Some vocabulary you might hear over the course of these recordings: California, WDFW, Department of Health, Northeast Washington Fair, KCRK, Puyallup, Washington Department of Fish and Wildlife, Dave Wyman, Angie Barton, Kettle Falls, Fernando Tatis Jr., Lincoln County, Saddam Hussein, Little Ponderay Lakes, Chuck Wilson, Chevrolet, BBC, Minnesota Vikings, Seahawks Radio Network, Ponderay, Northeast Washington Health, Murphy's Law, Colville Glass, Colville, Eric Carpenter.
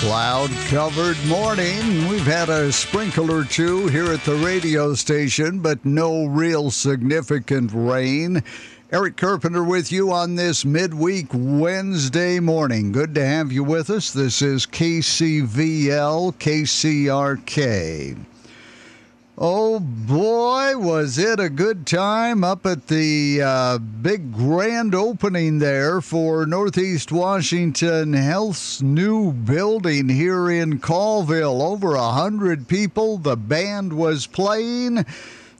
Cloud-covered morning. We've had a sprinkle or two here at the radio station, but no real significant rain. Eric Carpenter with you on this midweek Wednesday morning. Good to have you with us. This is KCVL, KCRK. Oh boy, was it a good time up at the big grand opening there for Northeast Washington Health's new building here in Colville. Over 100 people, the band was playing,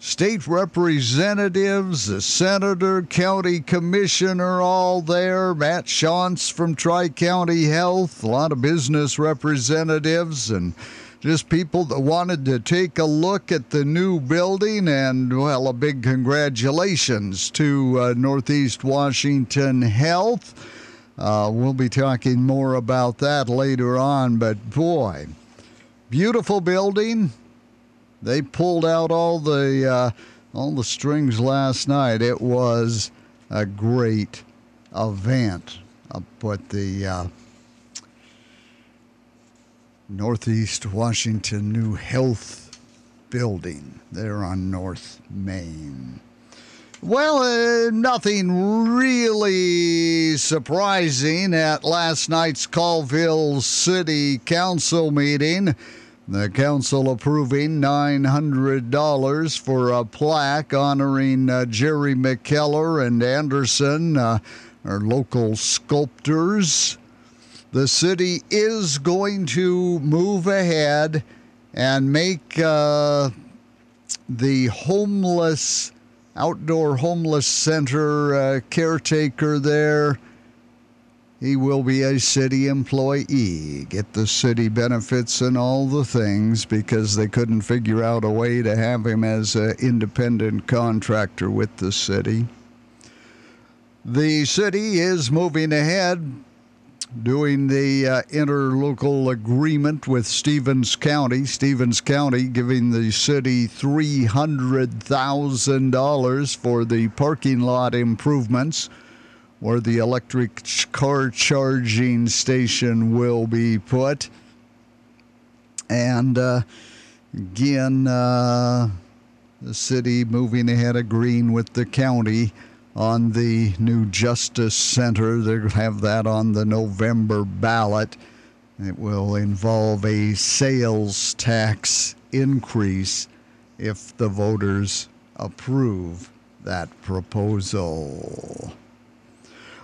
state representatives, the senator, county commissioner, all there, Matt Schantz from Tri-County Health, a lot of business representatives, and just people that wanted to take a look at the new building. And, well, a big congratulations to Northeast Washington Health. We'll be talking more about that later on, but boy, beautiful building. They pulled out all the strings last night. It was a great event up at the Northeast Washington New Health Building there on North Main. Well, nothing really surprising at last night's Colville City Council meeting. The council approving $900 for a plaque honoring Jerry McKellar and Anderson, our local sculptors. The city is going to move ahead and make the homeless, outdoor homeless center caretaker there. He will be a city employee, get the city benefits and all the things, because they couldn't figure out a way to have him as an independent contractor with the city. The city is moving ahead, doing the interlocal agreement with Stevens County. Stevens County giving the city $300,000 for the parking lot improvements where the electric car charging station will be put. And again, the city moving ahead, agreeing with the county on the new Justice Center. They'll have that on the November ballot. It will involve a sales tax increase if the voters approve that proposal.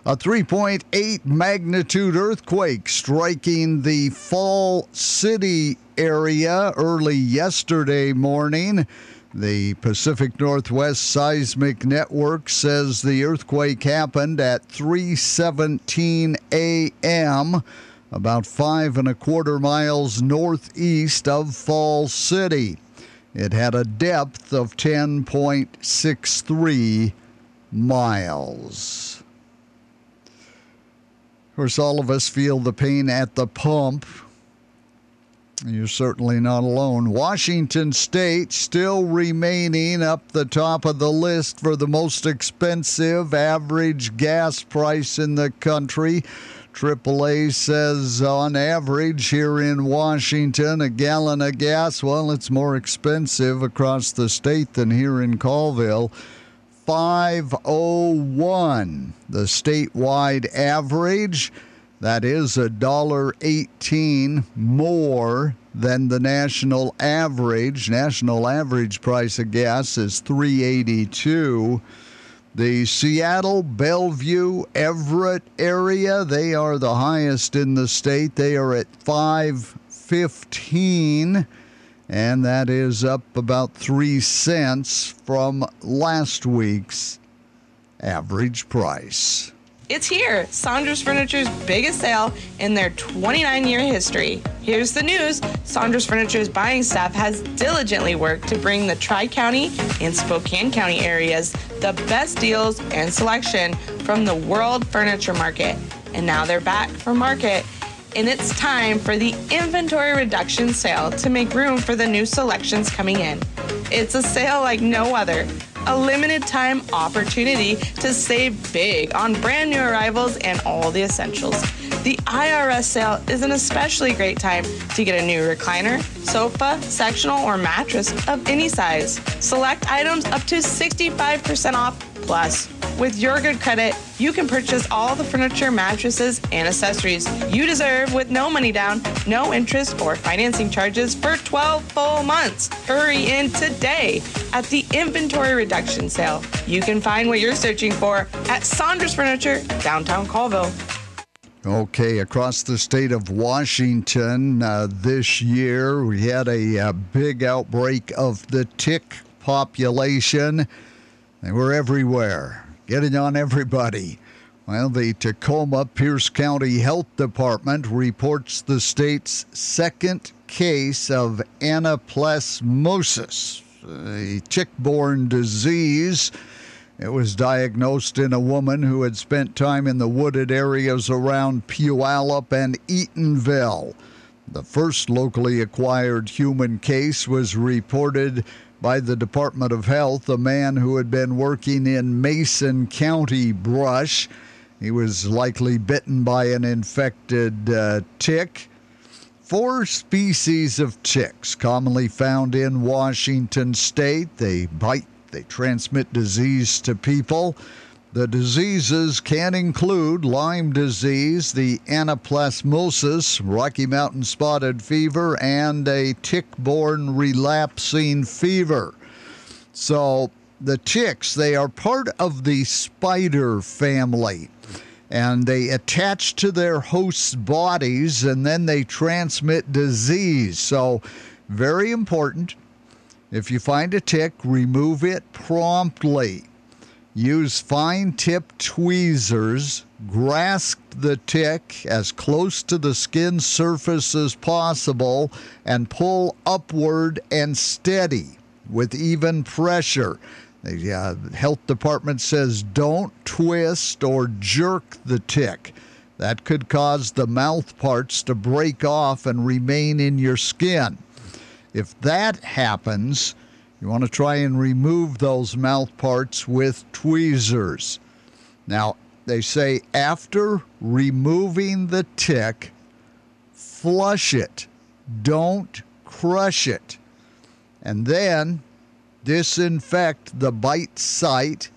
A 3.8 magnitude earthquake striking the Fall City area early yesterday morning. The Pacific Northwest Seismic Network says the earthquake happened at 3:17 a.m., about 5.25 miles northeast of Fall City. It had a depth of 10.63 miles. Of course, all of us feel the pain at the pump. You're certainly not alone. Washington State still remaining up the top of the list for the most expensive average gas price in the country. AAA says on average here in Washington, a gallon of gas, well, it's more expensive across the state than here in Colville. $5.01, the statewide average. That is $1.18 more than the national average. National average price of gas is $3.82. The Seattle, Bellevue, Everett area, they are the highest in the state. They are at $5.15, and that is up about 3 cents from last week's average price. It's here, Saunders Furniture's biggest sale in their 29-year history. Here's the news. Saunders Furniture's buying staff has diligently worked to bring the Tri-County and Spokane County areas the best deals and selection from the World Furniture Market. And now they're back for market. And it's time for the inventory reduction sale to make room for the new selections coming in. It's a sale like no other. A limited time opportunity to save big on brand new arrivals and all the essentials. The IRS sale is an especially great time to get a new recliner, sofa, sectional, or mattress of any size. Select items up to 65% off. Plus, with your good credit, you can purchase all the furniture, mattresses, and accessories you deserve with no money down, no interest, or financing charges for 12 full months. Hurry in today at the inventory reduction sale. You can find what you're searching for at Saunders Furniture, downtown Colville. Okay, across the state of Washington this year, we had a big outbreak of the tick population. They were everywhere, getting on everybody. Well, the Tacoma Pierce County Health Department reports the state's second case of anaplasmosis, a tick-borne disease. It was diagnosed in a woman who had spent time in the wooded areas around Puyallup and Eatonville. The first locally acquired human case was reported by the Department of Health, a man who had been working in Mason County brush. He was likely bitten by an infected tick. Four species of ticks commonly found in Washington state. They bite, they transmit disease to people. The diseases can include Lyme disease, the anaplasmosis, Rocky Mountain spotted fever, and a tick-borne relapsing fever. So the ticks, they are part of the spider family, and they attach to their host's bodies, and then they transmit disease. So very important, if you find a tick, remove it promptly. Use fine-tipped tweezers, grasp the tick as close to the skin surface as possible, and pull upward and steady with even pressure. The health department says don't twist or jerk the tick. That could cause the mouth parts to break off and remain in your skin. If that happens, you want to try and remove those mouth parts with tweezers. Now, they say after removing the tick, flush it. Don't crush it. And then disinfect the bite site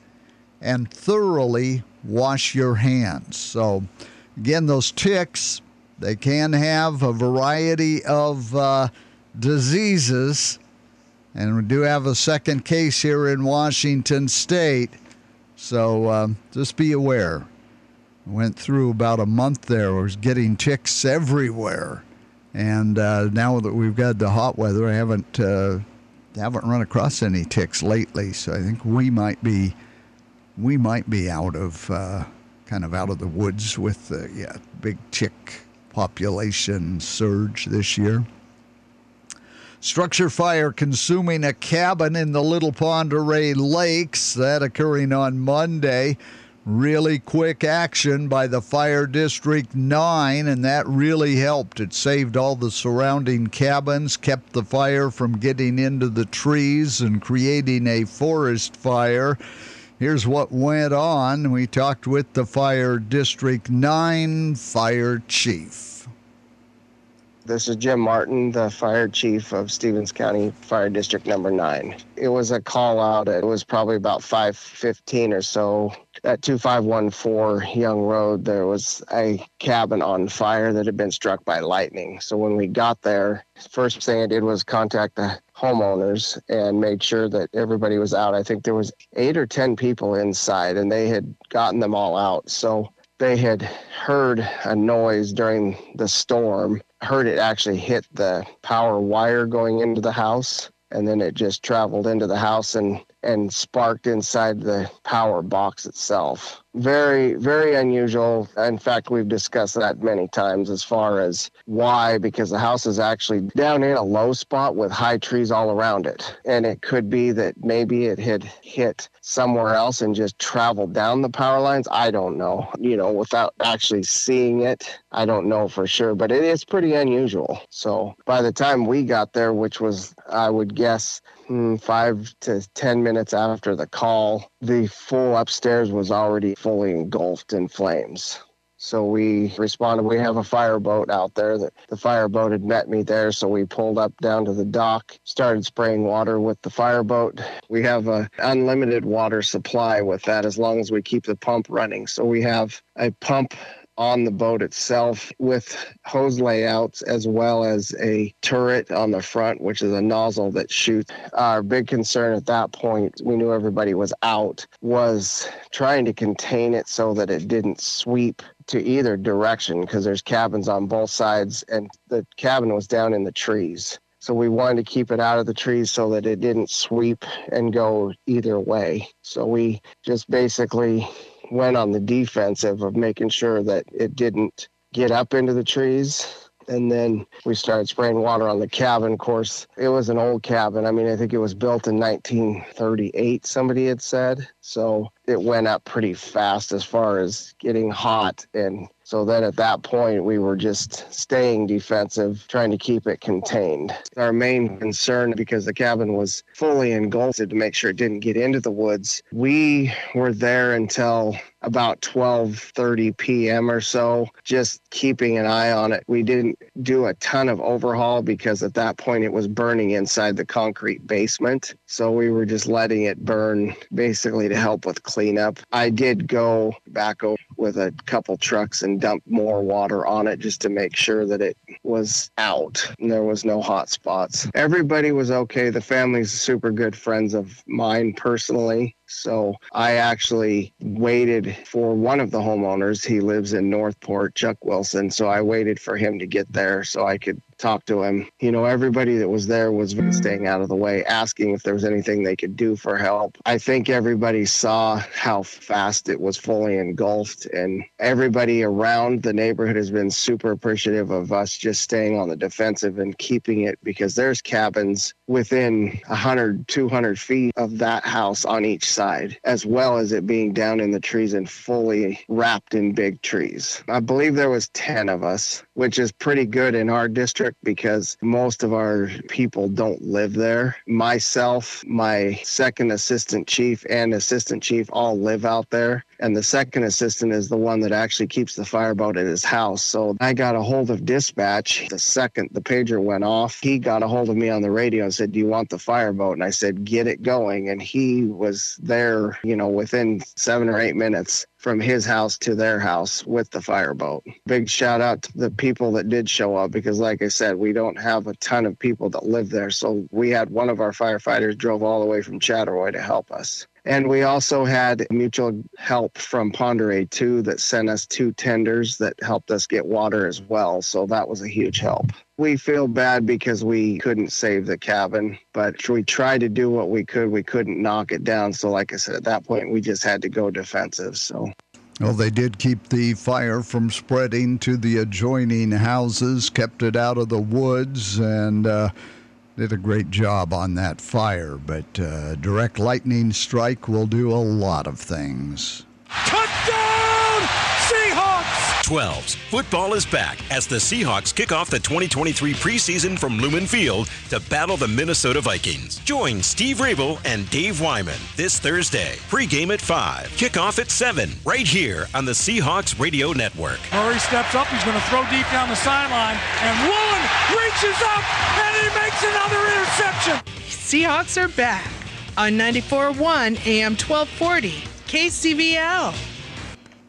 and thoroughly wash your hands. So, again, those ticks, they can have a variety of diseases. And we do have a second case here in Washington state, so just be aware. Went through about a month there. I was getting ticks everywhere, and now that we've got the hot weather, I haven't run across any ticks lately. So I think we might be out of out of the woods with the big tick population surge this year. Structure fire consuming a cabin in the Little Ponderay Lakes, that occurring on Monday. Really quick action by the Fire District 9, and that really helped. It saved all the surrounding cabins, kept the fire from getting into the trees and creating a forest fire. Here's what went on. We talked with the Fire District 9 Fire Chief. This is Jim Martin, the fire chief of Stevens County Fire District number 9. It was a call out. It was probably about 5:15 or so at 2514 Young Road. There was a cabin on fire that had been struck by lightning. So when we got there, first thing I did was contact the homeowners and made sure that everybody was out. I think there was 8 or 10 people inside, and they had gotten them all out. So they had heard a noise during the storm, heard it actually hit the power wire going into the house, and then it just traveled into the house and sparked inside the power box itself. Very, very unusual. In fact, we've discussed that many times as far as why, because the house is actually down in a low spot with high trees all around it. And it could be that maybe it had hit somewhere else and just traveled down the power lines. I don't know, without actually seeing it. I don't know for sure, but it is pretty unusual. So by the time we got there, which was, I would guess, 5 to 10 minutes after the call, the full upstairs was already fully engulfed in flames. So we responded. We have a fireboat out there. The fireboat had met me there, so we pulled up down to the dock, started spraying water with the fireboat. We have an unlimited water supply with that as long as we keep the pump running. So we have a pump on the boat itself with hose layouts as well as a turret on the front, which is a nozzle that shoots. Our big concern at that point, we knew everybody was out, was trying to contain it so that it didn't sweep to either direction, because there's cabins on both sides and the cabin was down in the trees. So we wanted to keep it out of the trees so that it didn't sweep and go either way. So we just basically went on the defensive of making sure that it didn't get up into the trees. And then we started spraying water on the cabin. Of course, it was an old cabin. I mean, I think it was built in 1938, somebody had said. So it went up pretty fast as far as getting hot. And so then at that point, we were just staying defensive, trying to keep it contained. Our main concern, because the cabin was fully engulfed to make sure it didn't get into the woods, we were there until about 12:30 p.m. or so, just keeping an eye on it. We didn't do a ton of overhaul because at that point it was burning inside the concrete basement. So we were just letting it burn basically to help with cleanup. I did go back over with a couple trucks and dump more water on it just to make sure that it was out and there was no hot spots. Everybody was okay. The family's super good friends of mine personally. So I actually waited for one of the homeowners. He lives in Northport, Chuck Wilson. So I waited for him to get there so I could talk to him. You know, everybody that was there was staying out of the way, asking if there was anything they could do for help. I think everybody saw how fast it was fully engulfed, and everybody around the neighborhood has been super appreciative of us just staying on the defensive and keeping it, because there's cabins within 100, 200 feet of that house on each side, as well as it being down in the trees and fully wrapped in big trees. I believe there was 10 of us, which is pretty good in our district, because most of our people don't live there. Myself, my second assistant chief, and assistant chief all live out there. And the second assistant is the one that actually keeps the fireboat at his house. So I got a hold of dispatch the second the pager went off. He got a hold of me on the radio and said, "Do you want the fireboat?" And I said, "Get it going." And he was there, you know, within 7 or 8 minutes from his house to their house with the fireboat. Big shout out to the people that did show up, because like I said, we don't have a ton of people that live there. So we had one of our firefighters drove all the way from Chatteroy to help us. And we also had mutual help from Ponderay too, that sent us 2 tenders that helped us get water as well. So that was a huge help. We feel bad because we couldn't save the cabin, but we tried to do what we could. We couldn't knock it down. So like I said, at that point, we just had to go defensive. So. Well, they did keep the fire from spreading to the adjoining houses, kept it out of the woods, and did a great job on that fire. But direct lightning strike will do a lot of things. Touchdown, Seahawks! 12s. Football is back as the Seahawks kick off the 2023 preseason from Lumen Field to battle the Minnesota Vikings. Join Steve Rabel and Dave Wyman this Thursday. Pre-game at 5, kickoff at 7, right here on the Seahawks Radio Network. Murray steps up. He's going to throw deep down the sideline, and Woolen reaches up, and he makes another interception. Seahawks are back on 94.1 AM 1240 KCVL.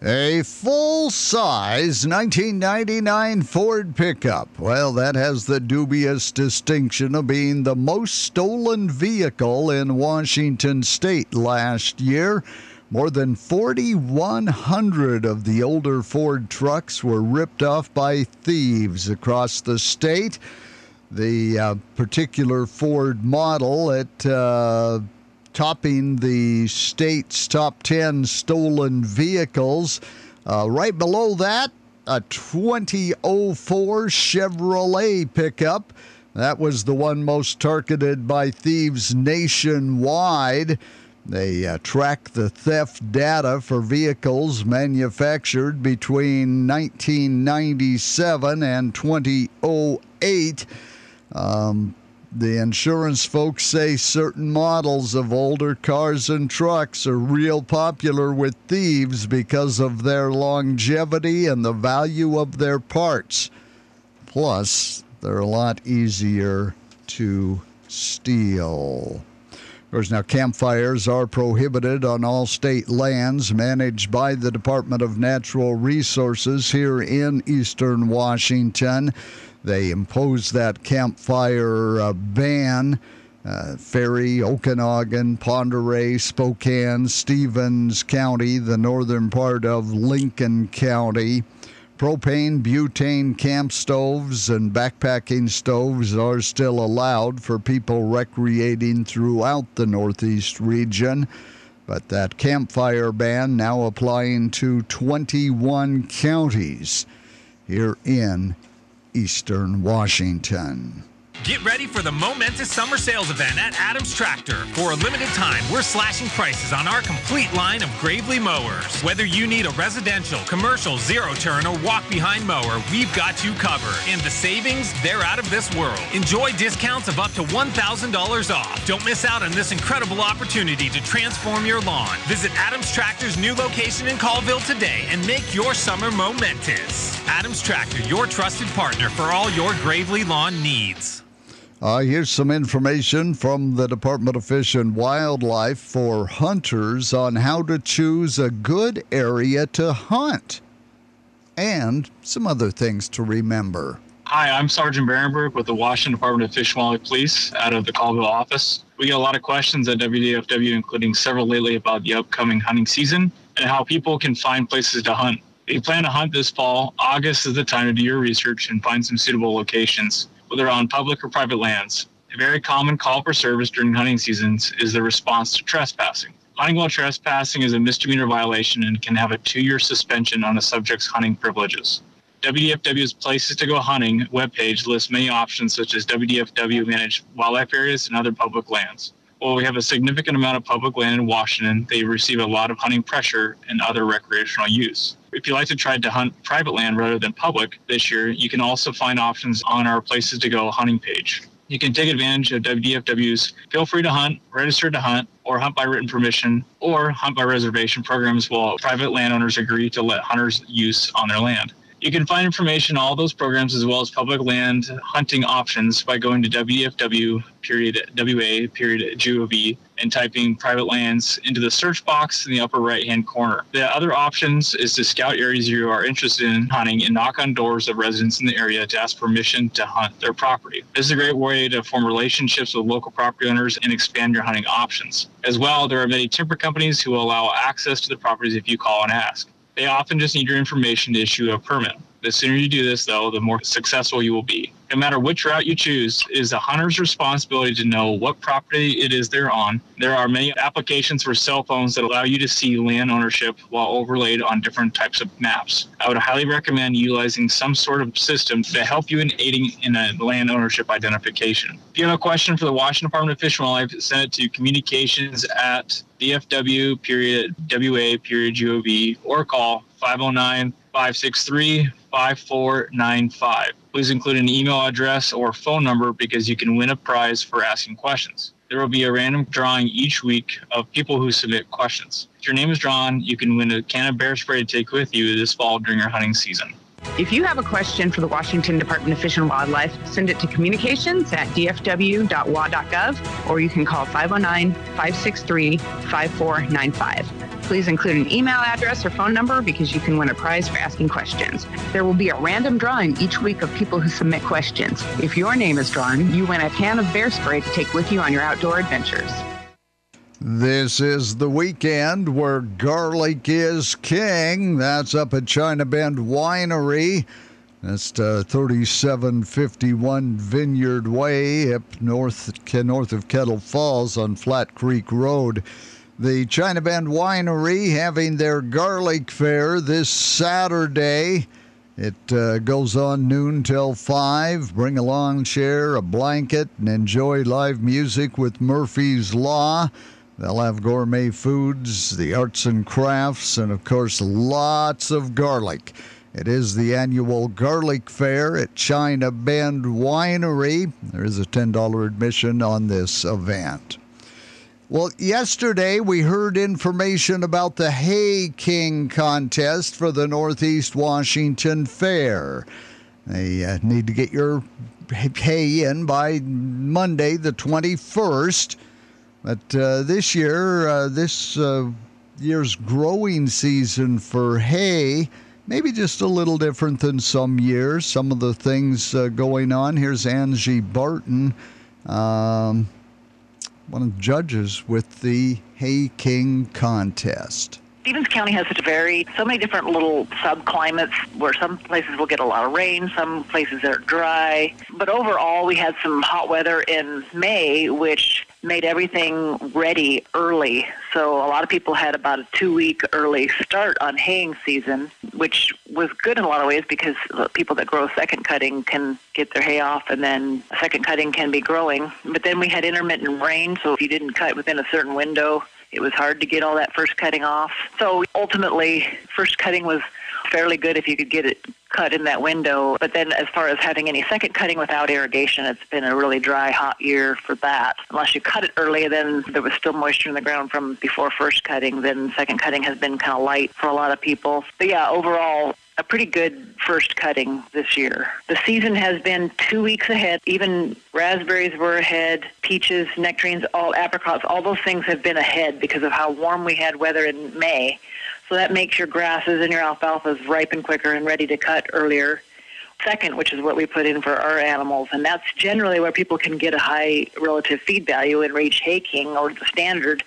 A full-size 1999 Ford pickup. Well, that has the dubious distinction of being the most stolen vehicle in Washington state last year. More than 4,100 of the older Ford trucks were ripped off by thieves across the state. The particular Ford model at topping the state's top 10 stolen vehicles. Right below that, a 2004 Chevrolet pickup. That was the one most targeted by thieves nationwide. They track the theft data for vehicles manufactured between 1997 and 2008. The insurance folks say certain models of older cars and trucks are real popular with thieves because of their longevity and the value of their parts. Plus, they're a lot easier to steal. Of course, now campfires are prohibited on all state lands managed by the Department of Natural Resources here in eastern Washington. They imposed that campfire ban. Ferry, Okanagan, Ponderay, Spokane, Stevens County, the northern part of Lincoln County. Propane, butane camp stoves and backpacking stoves are still allowed for people recreating throughout the Northeast region. But that campfire ban now applying to 21 counties here in eastern Washington. Get ready for the momentous summer sales event at Adams Tractor. For a limited time, we're slashing prices on our complete line of Gravely mowers. Whether you need a residential, commercial, zero-turn, or walk-behind mower, we've got you covered. And the savings, they're out of this world. Enjoy discounts of up to $1,000 off. Don't miss out on this incredible opportunity to transform your lawn. Visit Adams Tractor's new location in Colville today and make your summer momentous. Adams Tractor, your trusted partner for all your Gravely lawn needs. Here's some information from the Department of Fish and Wildlife for hunters on how to choose a good area to hunt and some other things to remember. Hi, I'm Sergeant Berenberg with the Washington Department of Fish and Wildlife Police out of the Colville office. We get a lot of questions at WDFW, including several lately about the upcoming hunting season and how people can find places to hunt. If you plan to hunt this fall, August is the time to do your research and find some suitable locations, whether on public or private lands. A very common call for service during hunting seasons is the response to trespassing. Hunting while trespassing is a misdemeanor violation and can have a 2-year suspension on a subject's hunting privileges. WDFW's Places to Go Hunting webpage lists many options such as WDFW-managed wildlife areas and other public lands. While we have a significant amount of public land in Washington, they receive a lot of hunting pressure and other recreational use. If you like to try to hunt private land rather than public this year, you can also find options on our Places to Go hunting page. You can take advantage of WDFW's Feel Free to Hunt, Register to Hunt, or Hunt by Written Permission, or Hunt by Reservation programs while private landowners agree to let hunters use on their land. You can find information on all those programs as well as public land hunting options by going to wdfw.wa.gov and typing private lands into the search box in the upper right-hand corner. The other options is to scout areas you are interested in hunting and knock on doors of residents in the area to ask permission to hunt their property. This is a great way to form relationships with local property owners and expand your hunting options. As well, there are many timber companies who will allow access to the properties if you call and ask. They often just need your information to issue a permit. The sooner you do this, though, the more successful you will be. No matter which route you choose, it is a hunter's responsibility to know what property it is they're on. There are many applications for cell phones that allow you to see land ownership while overlaid on different types of maps. I would highly recommend utilizing some sort of system to help you in aiding in a land ownership identification. If you have a question for the Washington Department of Fish and Wildlife, send it to communications@dfw.wa.gov or call 509-563-5495. Please include an email address or phone number because you can win a prize for asking questions. There will be a random drawing each week of people who submit questions. If your name is drawn, you can win a can of bear spray to take with you this fall during your hunting season. If you have a question for the Washington Department of Fish and Wildlife, send it to communications@dfw.wa.gov, or you can call 509-563-5495. Please include an email address or phone number because you can win a prize for asking questions. There will be a random drawing each week of people who submit questions. If your name is drawn, you win a can of bear spray to take with you on your outdoor adventures. This is the weekend where garlic is king. That's up at China Bend Winery. That's 3751 Vineyard Way up north of Kettle Falls on Flat Creek Road. The China Bend Winery having their garlic fair this Saturday. It goes on noon till 5. Bring a lawn chair, a blanket, and enjoy live music with Murphy's Law. They'll have gourmet foods, the arts and crafts, and, of course, lots of garlic. It is the annual garlic fair at China Bend Winery. There is a $10 admission on this event. Well, yesterday we heard information about the Hay King contest for the Northeast Washington Fair. They need to get your hay in by Monday the 21st. But this year, this year's growing season for hay, maybe just a little different than some years. Some of the things going on. Here's Angie Barton, one of the judges with the Hay King contest. Stevens County has such a varied, so many different little subclimates where some places will get a lot of rain, some places are dry. But overall, we had some hot weather in May, which made everything ready early. So a lot of people had about a 2-week early start on haying season, which was good in a lot of ways because people that grow second cutting can get their hay off and then second cutting can be growing. But then we had intermittent rain, so if you didn't cut within a certain window, it was hard to get all that first cutting off. So ultimately, first cutting was fairly good if you could get it cut in that window. But then as far as having any second cutting without irrigation, it's been a really dry, hot year for that. Unless you cut it early, then there was still moisture in the ground from before first cutting. Then second cutting has been kind of light for a lot of people. But yeah, overall, a pretty good first cutting this year. The season has been 2 weeks ahead. Even raspberries were ahead, peaches, nectarines, all apricots, all those things have been ahead because of how warm we had weather in May. So that makes your grasses and your alfalfas ripen quicker and ready to cut earlier. Second, which is what we put in for our animals, and that's generally where people can get a high relative feed value and reach Hay King, or the standard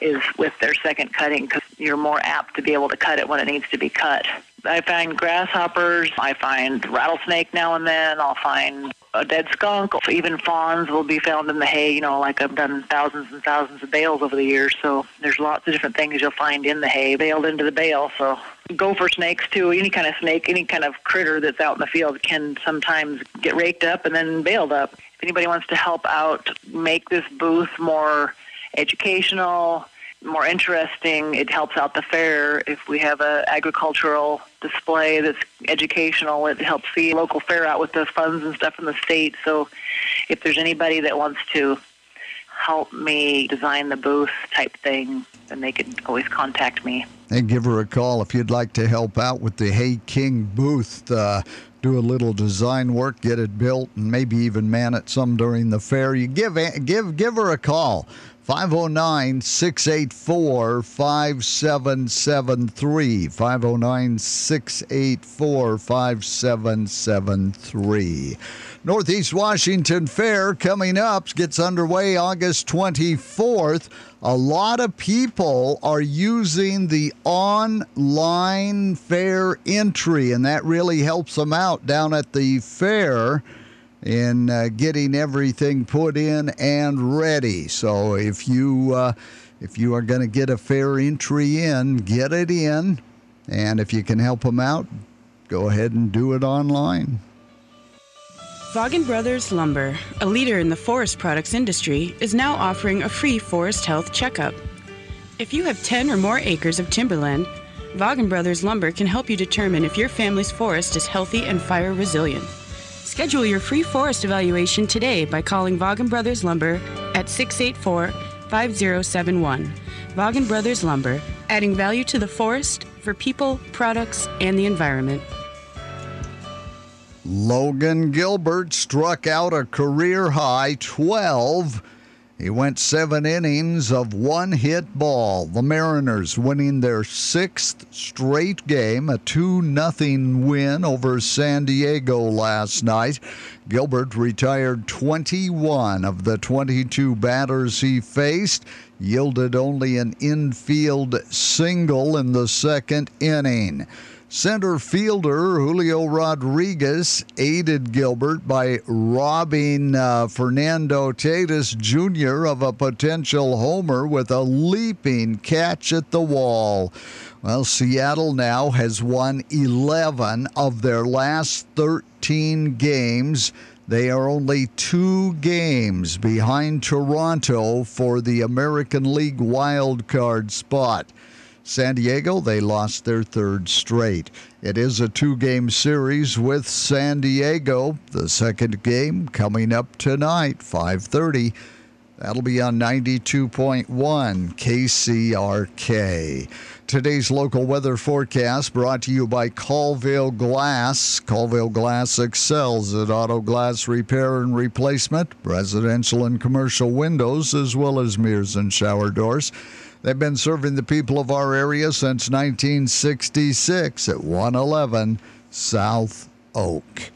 is with their second cutting, because you're more apt to be able to cut it when it needs to be cut. I find grasshoppers, I find rattlesnake now and then, I'll find a dead skunk, even fawns will be found in the hay, you know, like I've done thousands and thousands of bales over the years, so there's lots of different things you'll find in the hay, baled into the bale, so gopher snakes too, any kind of snake, any kind of critter that's out in the field can sometimes get raked up and then baled up. If anybody wants to help out, make this booth more educational, more interesting. It helps out the fair. If we have an agricultural display that's educational, it helps the local fair out with the funds and stuff from the state. So if there's anybody that wants to help me design the booth type thing, then they can always contact me. And give her a call if you'd like to help out with the Hay King booth. Do a little design work, get it built, and maybe even man it some during the fair. You give her a call. 509-684-5773. 509-684-5773. Northeast Washington Fair coming up, gets underway August 24th. A lot of people are using the online fair entry, and that really helps them out down at the fair in getting everything put in and ready. So if you are going to get a fair entry in, get it in. And if you can help them out, go ahead and do it online. Vaagen Brothers Lumber, a leader in the forest products industry, is now offering a free forest health checkup. If you have 10 or more acres of timberland, Vaagen Brothers Lumber can help you determine if your family's forest is healthy and fire resilient. Schedule your free forest evaluation today by calling Vaagen Brothers Lumber at 684-5071. Vaagen Brothers Lumber, adding value to the forest for people, products, and the environment. Logan Gilbert struck out a career-high 12. He went 7 innings of one-hit ball. The Mariners winning their 6th straight game, a 2-0 win over San Diego last night. Gilbert retired 21 of the 22 batters he faced, yielded only an infield single in the 2nd inning. Center fielder Julio Rodriguez aided Gilbert by robbing Fernando Tatis Jr. of a potential homer with a leaping catch at the wall. Well, Seattle now has won 11 of their last 13 games. They are only 2 games behind Toronto for the American League wild card spot. San Diego, they lost their third straight. It is a two-game series with San Diego. The second game coming up tonight, 5:30. That'll be on 92.1 KCRK. Today's local weather forecast brought to you by Colville Glass. Colville Glass excels at auto glass repair and replacement, residential and commercial windows, as well as mirrors and shower doors. They've been serving the people of our area since 1966 at 111 South Oak.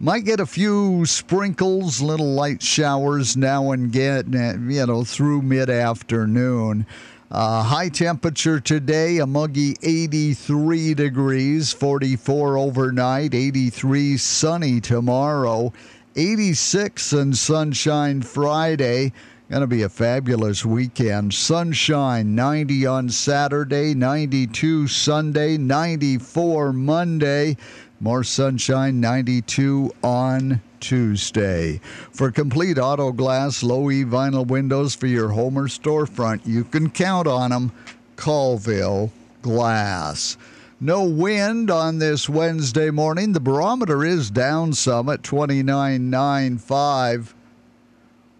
Might get a few sprinkles, little light showers now and again, through mid-afternoon. High temperature today, a muggy 83 degrees, 44 overnight, 83 sunny tomorrow, 86 and sunshine Friday. Going to be a fabulous weekend. Sunshine, 90 on Saturday, 92 Sunday, 94 Monday. More sunshine, 92 on Tuesday. For complete auto glass, low-E vinyl windows for your home or storefront, you can count on them. Colville Glass. No wind on this Wednesday morning. The barometer is down some at 29.95.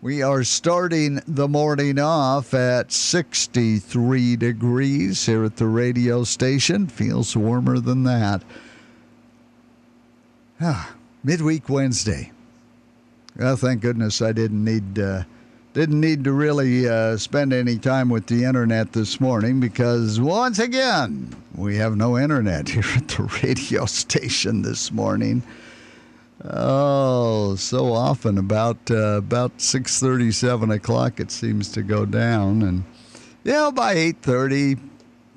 We are starting the morning off at 63 degrees here at the radio station. Feels warmer than that. Midweek Wednesday. Well, thank goodness I didn't need to really spend any time with the internet this morning, because once again we have no internet here at the radio station this morning. Oh, so often about 6:30, 7 o'clock it seems to go down, and by 8:30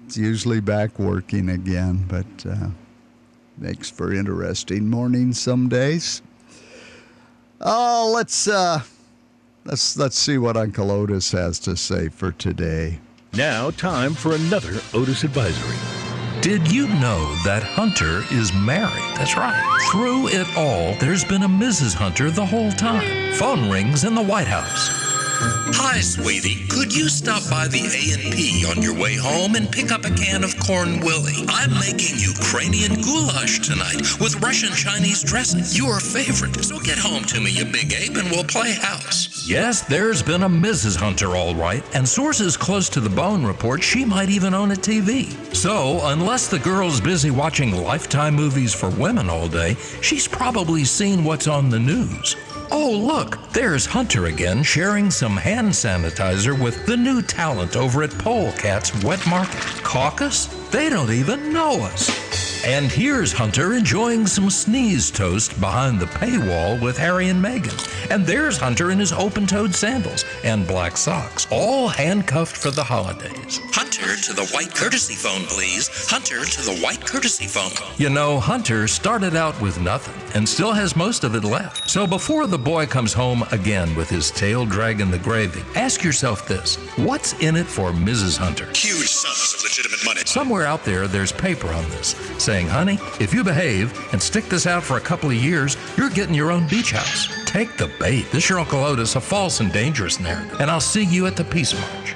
it's usually back working again, but. Makes for interesting mornings some days. Oh, let's see what Uncle Otis has to say for today. Now, time for another Otis Advisory. Did you know that Hunter is married? That's right. Through it all, there's been a Mrs. Hunter the whole time. Phone rings in the White House. Hi, sweetie. Could you stop by the A&P on your way home and pick up a can of corn willy? I'm making Ukrainian goulash tonight with Russian-Chinese dressing, your favorite. So get home to me, you big ape, and we'll play house. Yes, there's been a Mrs. Hunter, all right, and sources close to the bone report she might even own a TV. So, unless the girl's busy watching Lifetime movies for women all day, she's probably seen what's on the news. Oh, look, there's Hunter again sharing some hand sanitizer with the new talent over at Polecat's Wet Market. Caucus? They don't even know us. And here's Hunter enjoying some sneeze toast behind the paywall with Harry and Meghan. And there's Hunter in his open-toed sandals and black socks, all handcuffed for the holidays. Hunter to the white courtesy phone, please. Hunter to the white courtesy phone. You know, Hunter started out with nothing and still has most of it left. So before the boy comes home again with his tail dragging the gravy, ask yourself this: what's in it for Mrs. Hunter? Huge sums of legitimate money. Somewhere out there, there's paper on this saying, honey, if you behave and stick this out for a couple of years, you're getting your own beach house. Take the bait. This is your Uncle Otis, a false and dangerous narrative. And I'll see you at the Peace March.